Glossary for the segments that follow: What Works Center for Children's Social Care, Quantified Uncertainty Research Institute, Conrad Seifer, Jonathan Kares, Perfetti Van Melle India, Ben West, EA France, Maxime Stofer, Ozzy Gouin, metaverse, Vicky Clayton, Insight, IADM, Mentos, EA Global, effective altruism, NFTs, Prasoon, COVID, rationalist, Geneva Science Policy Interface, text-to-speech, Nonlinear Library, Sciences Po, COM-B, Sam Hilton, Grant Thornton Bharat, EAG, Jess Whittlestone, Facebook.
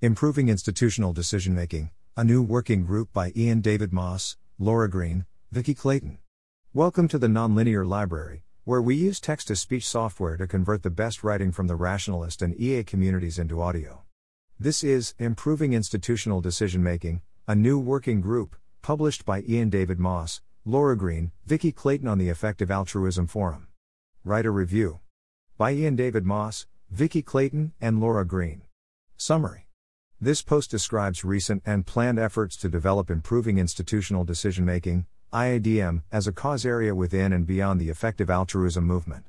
Improving Institutional Decision-Making, a new working group by Ian David Moss, Laura Green, Vicky Clayton. Welcome to the Nonlinear Library, where we use text-to-speech software to convert the best writing from the rationalist and EA communities into audio. This is Improving Institutional Decision-Making, a new working group, published by Ian David Moss, Laura Green, Vicky Clayton on the Effective Altruism Forum. Write a Review. By Ian David Moss, Vicky Clayton, and Laura Green. Summary. This post describes recent and planned efforts to develop improving institutional decision-making, IADM, as a cause area within and beyond the effective altruism movement.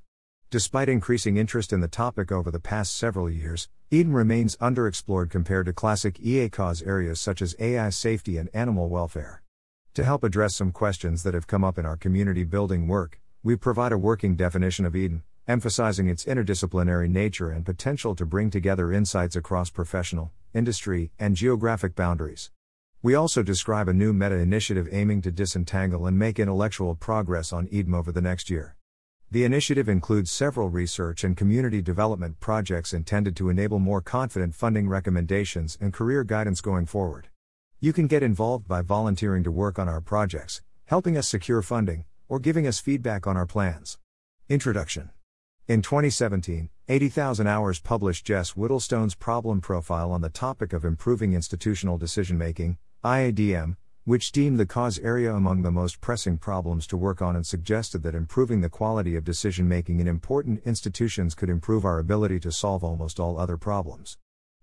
Despite increasing interest in the topic over the past several years, it remains underexplored compared to classic EA cause areas such as AI safety and animal welfare. To help address some questions that have come up in our community building work, we provide a working definition of EDN, emphasizing its interdisciplinary nature and potential to bring together insights across professional, industry, and geographic boundaries. We also describe a new meta-initiative aiming to disentangle and make intellectual progress on EDM over the next year. The initiative includes several research and community development projects intended to enable more confident funding recommendations and career guidance going forward. You can get involved by volunteering to work on our projects, helping us secure funding, or giving us feedback on our plans. Introduction. In 2017, 80,000 Hours published Jess Whittlestone's problem profile on the topic of improving institutional decision-making, IADM, which deemed the cause area among the most pressing problems to work on and suggested that improving the quality of decision-making in important institutions could improve our ability to solve almost all other problems.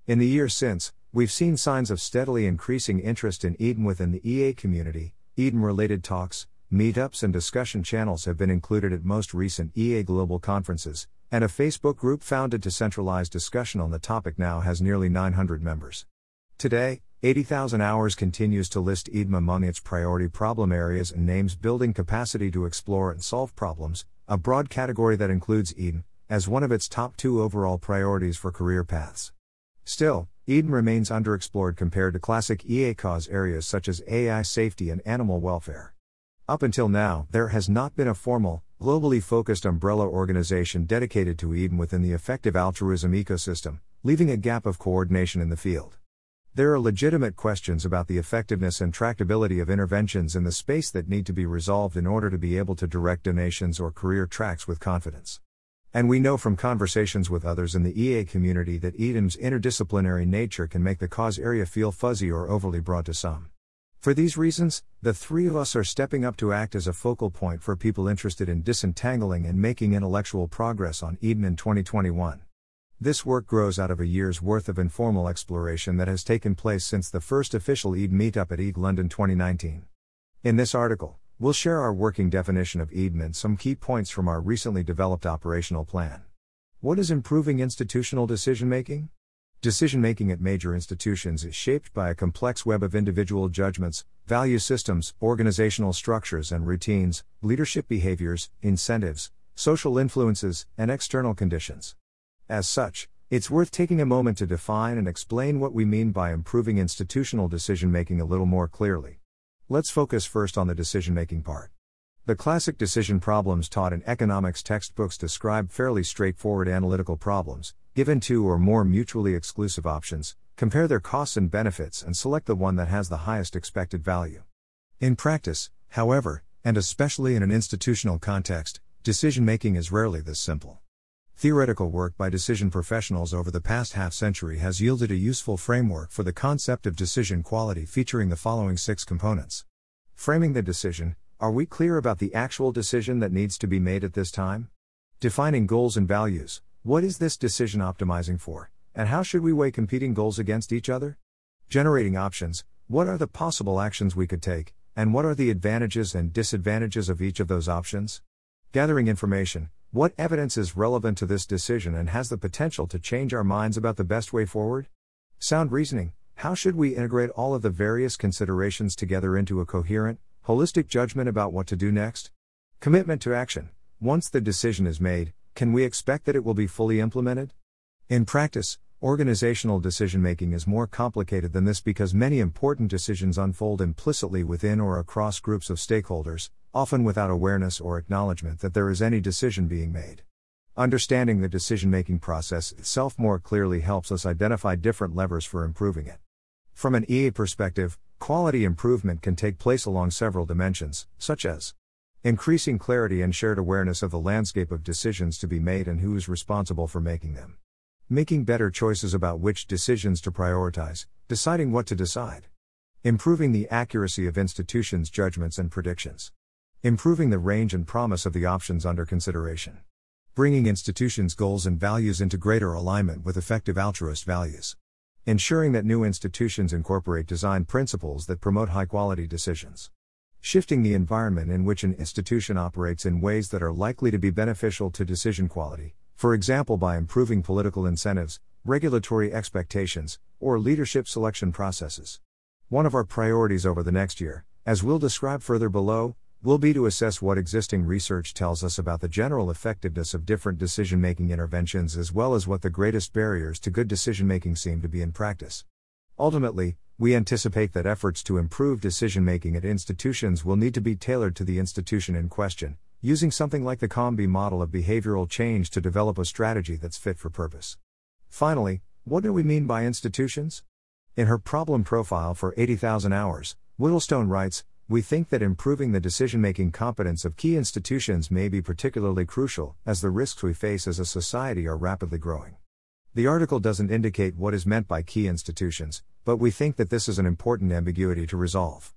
In the years since, we've seen signs of steadily increasing interest in EDM within the EA community. EDM-related talks, meetups and discussion channels have been included at most recent EA Global conferences, and a Facebook group founded to centralize discussion on the topic now has nearly 900 members. Today, 80,000 Hours continues to list EDM among its priority problem areas and names building capacity to explore and solve problems, a broad category that includes EDM, as one of its top 2 overall priorities for career paths. Still, EDM remains underexplored compared to classic EA cause areas such as AI safety and animal welfare. Up until now, there has not been a formal, globally focused umbrella organization dedicated to EDM within the effective altruism ecosystem, leaving a gap of coordination in the field. There are legitimate questions about the effectiveness and tractability of interventions in the space that need to be resolved in order to be able to direct donations or career tracks with confidence. And we know from conversations with others in the EA community that EDM's interdisciplinary nature can make the cause area feel fuzzy or overly broad to some. For these reasons, the 3 of us are stepping up to act as a focal point for people interested in disentangling and making intellectual progress on EDM in 2021. This work grows out of a year's worth of informal exploration that has taken place since the first official EDM meetup at EAG London 2019. In this article, we'll share our working definition of EDM and some key points from our recently developed operational plan. What is improving institutional decision-making? Decision-making at major institutions is shaped by a complex web of individual judgments, value systems, organizational structures and routines, leadership behaviors, incentives, social influences, and external conditions. As such, it's worth taking a moment to define and explain what we mean by improving institutional decision-making a little more clearly. Let's focus first on the decision-making part. The classic decision problems taught in economics textbooks describe fairly straightforward analytical problems. Given 2 or more mutually exclusive options, compare their costs and benefits and select the one that has the highest expected value. In practice, however, and especially in an institutional context, decision-making is rarely this simple. Theoretical work by decision professionals over the past half-century has yielded a useful framework for the concept of decision quality featuring the following 6 components. Framing the decision, are we clear about the actual decision that needs to be made at this time? Defining goals and values. What is this decision optimizing for, and how should we weigh competing goals against each other? Generating options, what are the possible actions we could take, and what are the advantages and disadvantages of each of those options? Gathering information, what evidence is relevant to this decision and has the potential to change our minds about the best way forward? Sound reasoning, how should we integrate all of the various considerations together into a coherent, holistic judgment about what to do next? Commitment to action, once the decision is made, can we expect that it will be fully implemented? In practice, organizational decision-making is more complicated than this because many important decisions unfold implicitly within or across groups of stakeholders, often without awareness or acknowledgement that there is any decision being made. Understanding the decision-making process itself more clearly helps us identify different levers for improving it. From an EA perspective, quality improvement can take place along several dimensions, such as increasing clarity and shared awareness of the landscape of decisions to be made and who is responsible for making them. Making better choices about which decisions to prioritize, deciding what to decide. Improving the accuracy of institutions' judgments and predictions. Improving the range and promise of the options under consideration. Bringing institutions' goals and values into greater alignment with effective altruist values. Ensuring that new institutions incorporate design principles that promote high-quality decisions. Shifting the environment in which an institution operates in ways that are likely to be beneficial to decision quality, for example by improving political incentives, regulatory expectations, or leadership selection processes. One of our priorities over the next year, as we'll describe further below, will be to assess what existing research tells us about the general effectiveness of different decision-making interventions as well as what the greatest barriers to good decision-making seem to be in practice. Ultimately, we anticipate that efforts to improve decision-making at institutions will need to be tailored to the institution in question, using something like the COM-B model of behavioral change to develop a strategy that's fit for purpose. Finally, what do we mean by institutions? In her problem profile for 80,000 Hours, Whittlestone writes, "We think that improving the decision-making competence of key institutions may be particularly crucial, as the risks we face as a society are rapidly growing." The article doesn't indicate what is meant by key institutions, but we think that this is an important ambiguity to resolve.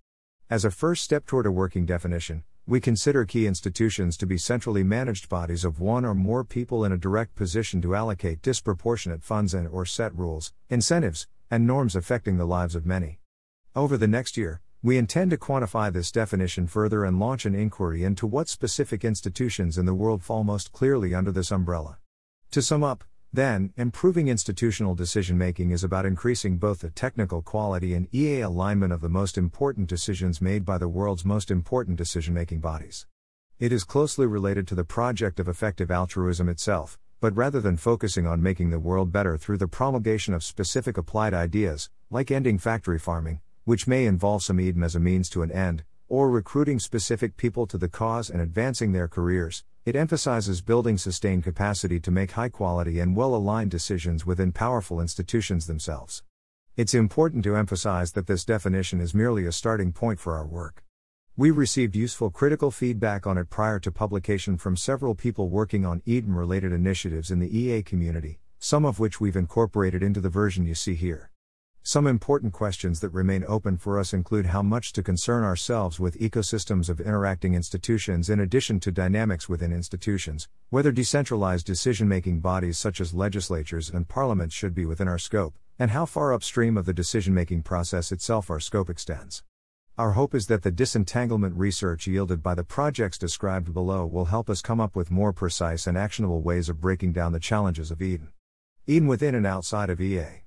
As a first step toward a working definition, we consider key institutions to be centrally managed bodies of one or more people in a direct position to allocate disproportionate funds and/or set rules, incentives, and norms affecting the lives of many. Over the next year, we intend to quantify this definition further and launch an inquiry into what specific institutions in the world fall most clearly under this umbrella. To sum up, then, improving institutional decision-making is about increasing both the technical quality and EA alignment of the most important decisions made by the world's most important decision-making bodies. It is closely related to the project of effective altruism itself, but rather than focusing on making the world better through the promulgation of specific applied ideas, like ending factory farming, which may involve some EDM as a means to an end, or recruiting specific people to the cause and advancing their careers, it emphasizes building sustained capacity to make high-quality and well-aligned decisions within powerful institutions themselves. It's important to emphasize that this definition is merely a starting point for our work. We received useful critical feedback on it prior to publication from several people working on EDM-related initiatives in the EA community, some of which we've incorporated into the version you see here. Some important questions that remain open for us include how much to concern ourselves with ecosystems of interacting institutions in addition to dynamics within institutions, whether decentralized decision-making bodies such as legislatures and parliaments should be within our scope, and how far upstream of the decision-making process itself our scope extends. Our hope is that the disentanglement research yielded by the projects described below will help us come up with more precise and actionable ways of breaking down the challenges of EDM within and outside of EA.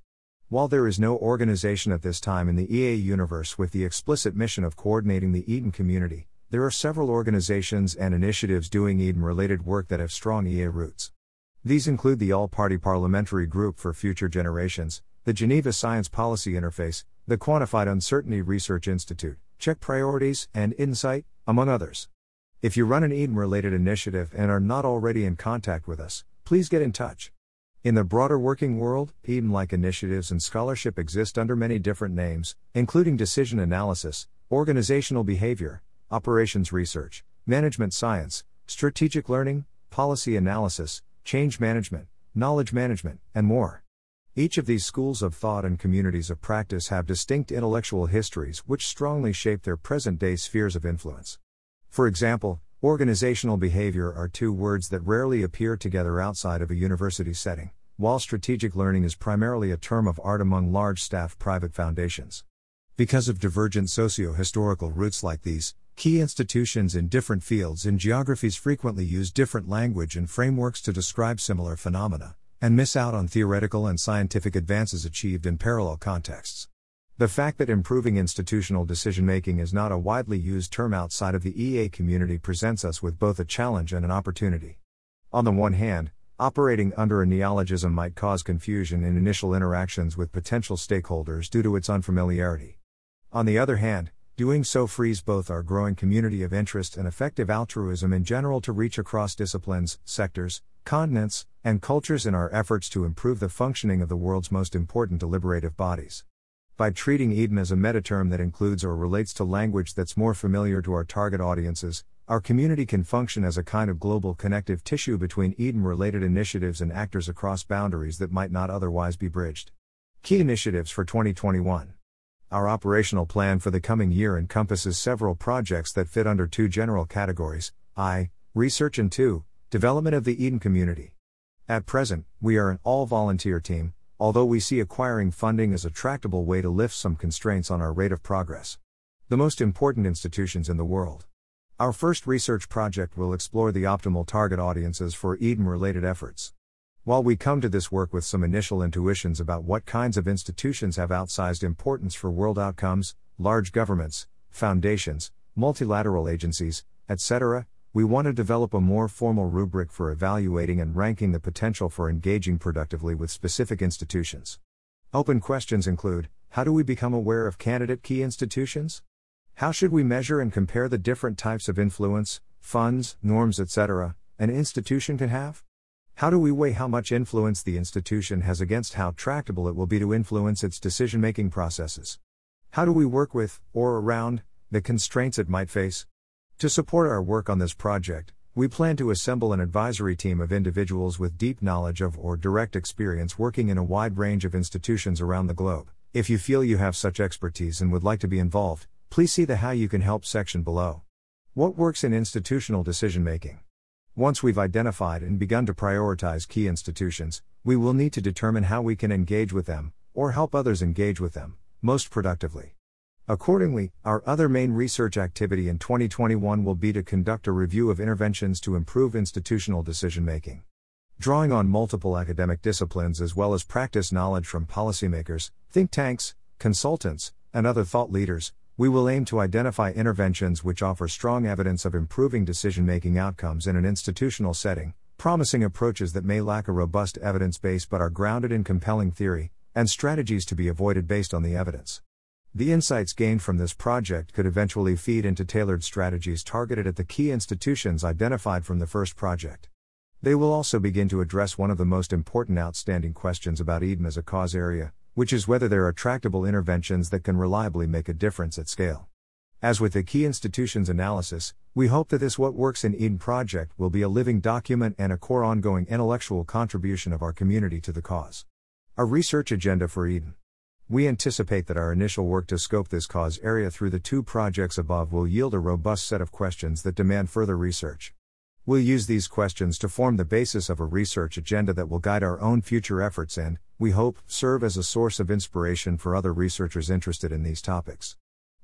While there is no organization at this time in the EA universe with the explicit mission of coordinating the EDM community, there are several organizations and initiatives doing EDM-related work that have strong EA roots. These include the All-Party Parliamentary Group for Future Generations, the Geneva Science Policy Interface, the Quantified Uncertainty Research Institute, Czech Priorities, and Insight, among others. If you run an EDM-related initiative and are not already in contact with us, please get in touch. In the broader working world, EDM-like initiatives and scholarship exist under many different names, including decision analysis, organizational behavior, operations research, management science, strategic learning, policy analysis, change management, knowledge management, and more. Each of these schools of thought and communities of practice have distinct intellectual histories which strongly shape their present-day spheres of influence. For example, organizational behavior are two words that rarely appear together outside of a university setting, while strategic learning is primarily a term of art among large staff private foundations. Because of divergent socio-historical roots like these, key institutions in different fields and geographies frequently use different language and frameworks to describe similar phenomena, and miss out on theoretical and scientific advances achieved in parallel contexts. The fact that improving institutional decision-making is not a widely used term outside of the EA community presents us with both a challenge and an opportunity. On the one hand, operating under a neologism might cause confusion in initial interactions with potential stakeholders due to its unfamiliarity. On the other hand, doing so frees both our growing community of interest and effective altruism in general to reach across disciplines, sectors, continents, and cultures in our efforts to improve the functioning of the world's most important deliberative bodies. By treating EDM as a metaterm that includes or relates to language that's more familiar to our target audiences, our community can function as a kind of global connective tissue between EDM-related initiatives and actors across boundaries that might not otherwise be bridged. Key initiatives for 2021. Our operational plan for the coming year encompasses several projects that fit under two general categories: I, research, and II, development of the EDM community. At present, we are an all-volunteer team, although we see acquiring funding as a tractable way to lift some constraints on our rate of progress. The most important institutions in the world. Our first research project will explore the optimal target audiences for EDM-related efforts. While we come to this work with some initial intuitions about what kinds of institutions have outsized importance for world outcomes, large governments, foundations, multilateral agencies, etc., we want to develop a more formal rubric for evaluating and ranking the potential for engaging productively with specific institutions. Open questions include, how do we become aware of candidate key institutions? How should we measure and compare the different types of influence, funds, norms, etc., an institution can have? How do we weigh how much influence the institution has against how tractable it will be to influence its decision-making processes? How do we work with, or around, the constraints it might face? To support our work on this project, we plan to assemble an advisory team of individuals with deep knowledge of or direct experience working in a wide range of institutions around the globe. If you feel you have such expertise and would like to be involved, please see the How You Can Help section below. What works in institutional decision-making? Once we've identified and begun to prioritize key institutions, we will need to determine how we can engage with them, or help others engage with them, most productively. Accordingly, our other main research activity in 2021 will be to conduct a review of interventions to improve institutional decision-making. Drawing on multiple academic disciplines as well as practice knowledge from policymakers, think tanks, consultants, and other thought leaders, we will aim to identify interventions which offer strong evidence of improving decision-making outcomes in an institutional setting, promising approaches that may lack a robust evidence base but are grounded in compelling theory, and strategies to be avoided based on the evidence. The insights gained from this project could eventually feed into tailored strategies targeted at the key institutions identified from the first project. They will also begin to address one of the most important outstanding questions about EDM as a cause area, which is whether there are tractable interventions that can reliably make a difference at scale. As with the key institutions analysis, we hope that this What Works in EDM project will be a living document and a core ongoing intellectual contribution of our community to the cause. A research agenda for EDM. We anticipate that our initial work to scope this cause area through the two projects above will yield a robust set of questions that demand further research. We'll use these questions to form the basis of a research agenda that will guide our own future efforts and, we hope, serve as a source of inspiration for other researchers interested in these topics.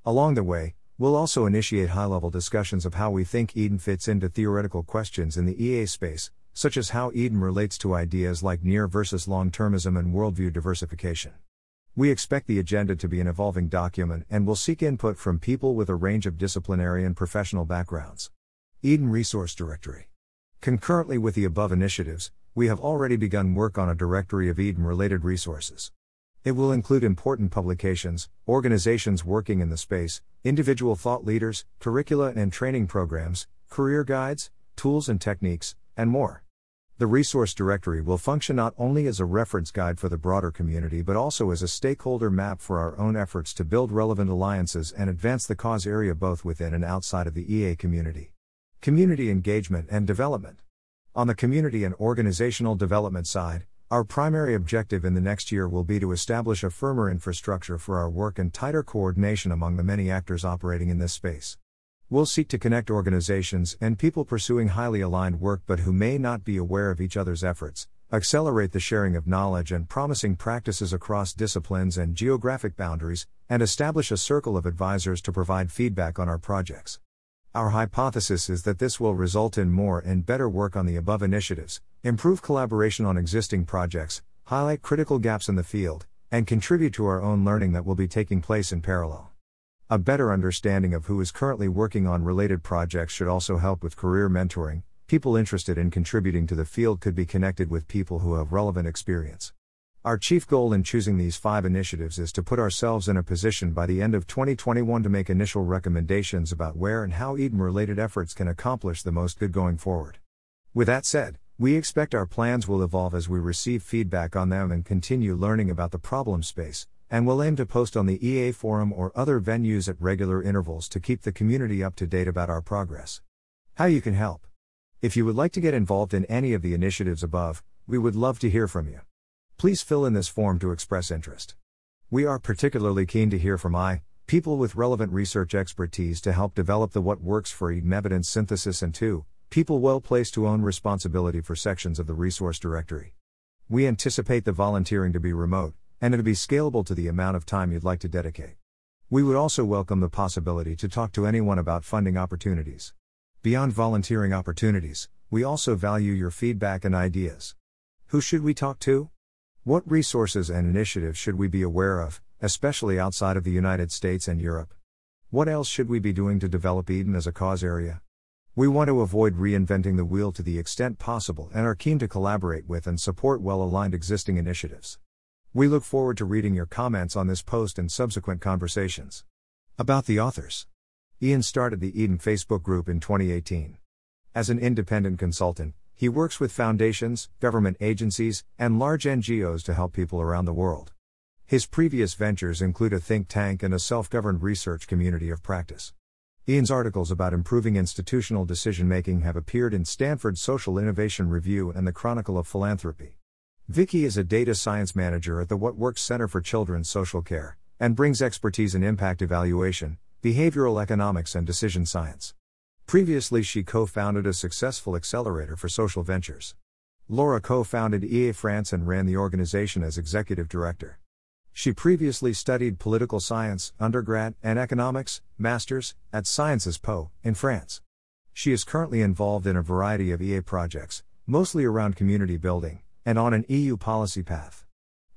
Along the way, we'll also initiate high-level discussions of how we think EDM fits into theoretical questions in the EA space, such as how EDM relates to ideas like near versus long-termism and worldview diversification. We expect the agenda to be an evolving document and will seek input from people with a range of disciplinary and professional backgrounds. EDM Resource Directory. Concurrently with the above initiatives, we have already begun work on a directory of EDM-related resources. It will include important publications, organizations working in the space, individual thought leaders, curricula and training programs, career guides, tools and techniques, and more. The resource directory will function not only as a reference guide for the broader community but also as a stakeholder map for our own efforts to build relevant alliances and advance the cause area both within and outside of the EA community. Community engagement and development. On the community and organizational development side, our primary objective in the next year will be to establish a firmer infrastructure for our work and tighter coordination among the many actors operating in this space. We'll seek to connect organizations and people pursuing highly aligned work but who may not be aware of each other's efforts, accelerate the sharing of knowledge and promising practices across disciplines and geographic boundaries, and establish a circle of advisors to provide feedback on our projects. Our hypothesis is that this will result in more and better work on the above initiatives, improve collaboration on existing projects, highlight critical gaps in the field, and contribute to our own learning that will be taking place in parallel. A better understanding of who is currently working on related projects should also help with career mentoring. People interested in contributing to the field could be connected with people who have relevant experience. Our chief goal in choosing these 5 initiatives is to put ourselves in a position by the end of 2021 to make initial recommendations about where and how EDM-related efforts can accomplish the most good going forward. With that said, we expect our plans will evolve as we receive feedback on them and continue learning about the problem space, and we'll aim to post on the EA Forum or other venues at regular intervals to keep the community up to date about our progress. How you can help. If you would like to get involved in any of the initiatives above, we would love to hear from you. Please fill in this form to express interest. We are particularly keen to hear from people with relevant research expertise to help develop the What Works for EDM evidence synthesis, and 2, people well placed to own responsibility for sections of the resource directory. We anticipate the volunteering to be remote, and it'll be scalable to the amount of time you'd like to dedicate. We would also welcome the possibility to talk to anyone about funding opportunities. Beyond volunteering opportunities, we also value your feedback and ideas. Who should we talk to? What resources and initiatives should we be aware of, especially outside of the United States and Europe? What else should we be doing to develop EDM as a cause area? We want to avoid reinventing the wheel to the extent possible and are keen to collaborate with and support well-aligned existing initiatives. We look forward to reading your comments on this post and subsequent conversations. About the authors. Ian started the EDM Facebook group in 2018. As an independent consultant, he works with foundations, government agencies, and large NGOs to help people around the world. His previous ventures include a think tank and a self-governed research community of practice. Ian's articles about improving institutional decision-making have appeared in Stanford Social Innovation Review and the Chronicle of Philanthropy. Vicky is a data science manager at the What Works Center for Children's Social Care, and brings expertise in impact evaluation, behavioral economics, and decision science. Previously, she co-founded a successful accelerator for social ventures. Laura co-founded EA France and ran the organization as executive director. She previously studied political science, undergrad, and economics, masters, at Sciences Po, in France. She is currently involved in a variety of EA projects, mostly around community building, and on an EU policy path.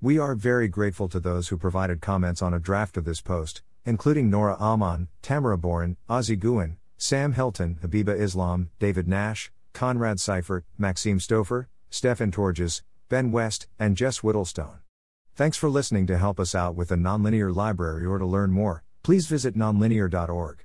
We are very grateful to those who provided comments on a draft of this post, including Nora Aman, Tamara Boren, Ozzy Gouin, Sam Hilton, Habiba Islam, David Nash, Conrad Seifer, Maxime Stofer, Stefan Torges, Ben West, and Jess Whittlestone. Thanks for listening. To help us out with the Nonlinear Library or to learn more, please visit nonlinear.org.